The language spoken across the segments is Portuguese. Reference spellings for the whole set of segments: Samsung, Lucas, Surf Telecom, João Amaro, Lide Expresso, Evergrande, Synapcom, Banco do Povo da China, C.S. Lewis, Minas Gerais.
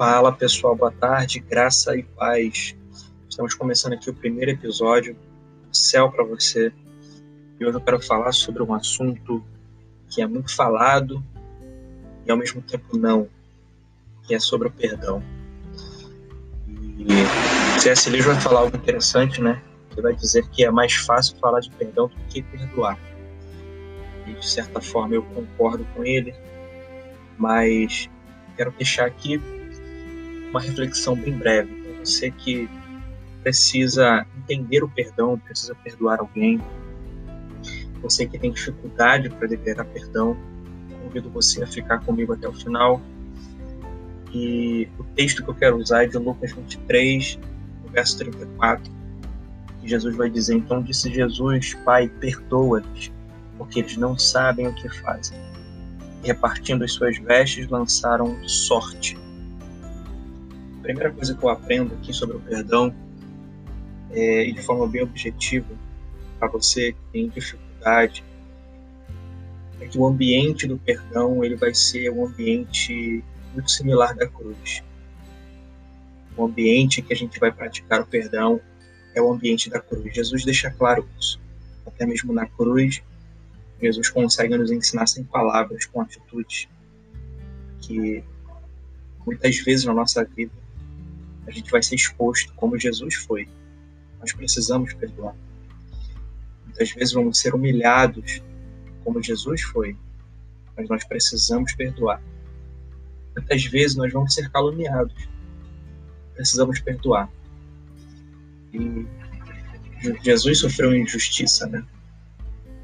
Fala pessoal, boa tarde, graça e paz. Estamos começando aqui o primeiro episódio, Céu para você. E hoje eu quero falar sobre um assunto que é muito falado e ao mesmo tempo não, que é sobre o perdão. E C.S. Lewis vai falar algo interessante, né? Que vai dizer que é mais fácil falar de perdão do que perdoar. E de certa forma eu concordo com ele, mas quero deixar aqui uma reflexão bem breve. Então, você que precisa entender o perdão, precisa perdoar alguém, você que tem dificuldade para liberar perdão, convido você a ficar comigo até o final. E o texto que eu quero usar é de Lucas 23, verso 34, que Jesus vai dizer: Então disse Jesus, Pai, perdoa-lhes, porque eles não sabem o que fazem. E, repartindo as suas vestes, lançaram sorte. A primeira coisa que eu aprendo aqui sobre o perdão, e de forma bem objetiva, para você que tem dificuldade, é que o ambiente do perdão ele vai ser um ambiente muito similar da cruz. O ambiente que a gente vai praticar o perdão é o ambiente da cruz. Jesus deixa claro isso. Até mesmo na cruz, Jesus consegue nos ensinar sem palavras, com atitudes, que muitas vezes na nossa vida a gente vai ser exposto, como Jesus foi. Nós precisamos perdoar. Muitas vezes vamos ser humilhados, como Jesus foi, mas nós precisamos perdoar. Muitas vezes nós vamos ser caluniados, precisamos perdoar. E Jesus sofreu injustiça, né?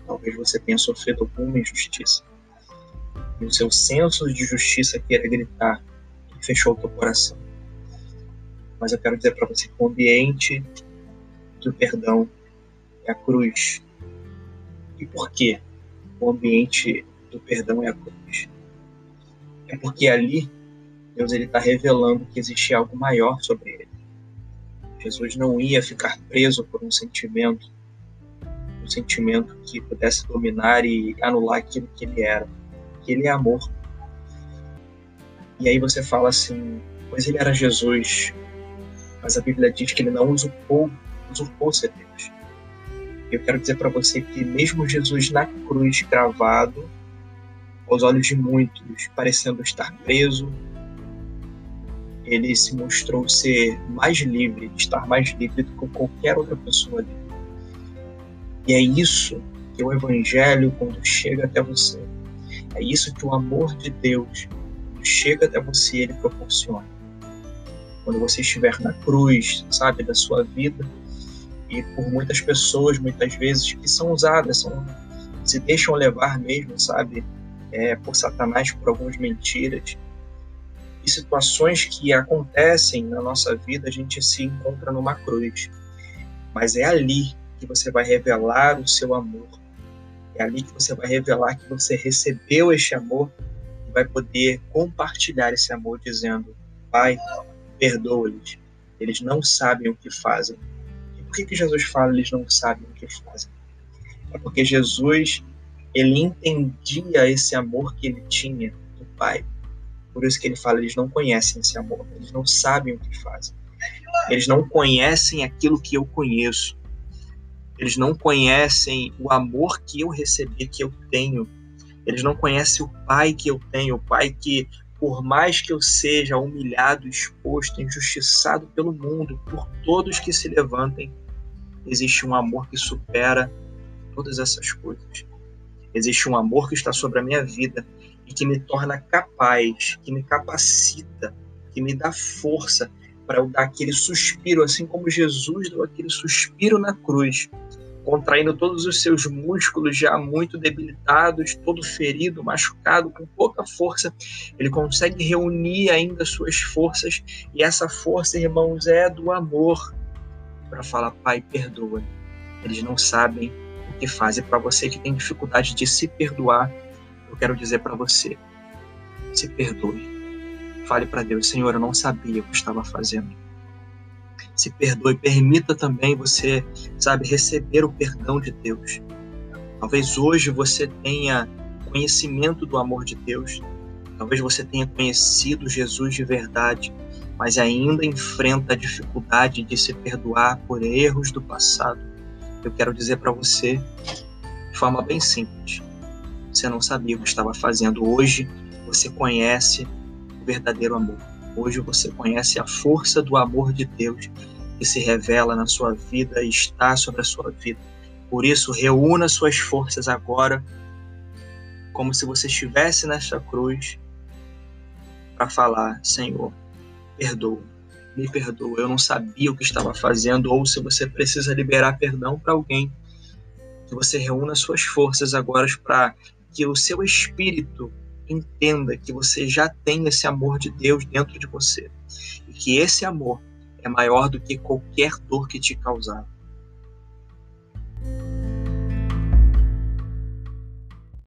Talvez você tenha sofrido alguma injustiça. E o seu senso de justiça queira gritar e fechou o teu coração. Mas eu quero dizer para você que o ambiente do perdão é a cruz. E por que o ambiente do perdão é a cruz? É porque ali Deus está revelando que existia algo maior sobre ele. Jesus não ia ficar preso por um sentimento que pudesse dominar e anular aquilo que ele era, que ele é amor. E aí você fala assim, pois ele era Jesus, mas a Bíblia diz que ele não usurpou ser Deus. Eu quero dizer para você que mesmo Jesus na cruz cravado, aos olhos de muitos, parecendo estar preso, ele se mostrou ser mais livre, estar mais livre do que qualquer outra pessoa ali. E é isso que o Evangelho, quando chega até você, é isso que o amor de Deus, quando chega até você, ele proporciona. Quando você estiver na cruz, sabe, da sua vida, e por muitas pessoas, muitas vezes, que são usadas, se deixam levar mesmo, sabe, por Satanás, por algumas mentiras, e situações que acontecem na nossa vida, a gente se encontra numa cruz. Mas é ali que você vai revelar o seu amor. É ali que você vai revelar que você recebeu este amor e vai poder compartilhar esse amor dizendo, Pai, perdoa-lhes, eles não sabem o que fazem. E por que Jesus fala eles não sabem o que fazem? É porque Jesus, ele entendia esse amor que ele tinha do Pai. Por isso que ele fala, eles não conhecem esse amor, eles não sabem o que fazem. Eles não conhecem aquilo que eu conheço. Eles não conhecem o amor que eu recebi, que eu tenho. Eles não conhecem o Pai que eu tenho, o Pai que, por mais que eu seja humilhado, exposto, injustiçado pelo mundo, por todos que se levantem, existe um amor que supera todas essas coisas. Existe um amor que está sobre a minha vida e que me torna capaz, que me capacita, que me dá força para eu dar aquele suspiro, assim como Jesus deu aquele suspiro na cruz, contraindo todos os seus músculos já muito debilitados, todo ferido, machucado, com pouca força, ele consegue reunir ainda suas forças, e essa força, irmãos, é do amor, para falar, Pai, perdoa, eles não sabem o que fazem. Para você que tem dificuldade de se perdoar, eu quero dizer para você, se perdoe. Fale para Deus, Senhor, eu não sabia o que estava fazendo. Se perdoe, permita também você, sabe, receber o perdão de Deus. Talvez hoje você tenha conhecimento do amor de Deus, Talvez você tenha conhecido Jesus de verdade, mas ainda enfrenta a dificuldade de se perdoar por erros do passado. Eu quero dizer para você, de forma bem simples, você não sabia o que estava fazendo. Hoje você conhece o verdadeiro amor. Hoje você conhece a força do amor de Deus que se revela na sua vida e está sobre a sua vida. Por isso, reúna suas forças agora, como se você estivesse nesta cruz, para falar: Senhor, perdoa, me perdoa, eu não sabia o que estava fazendo. Ou se você precisa liberar perdão para alguém, que você reúna suas forças agora para que o seu espírito entenda que você já tem esse amor de Deus dentro de você e que esse amor é maior do que qualquer dor que te causar.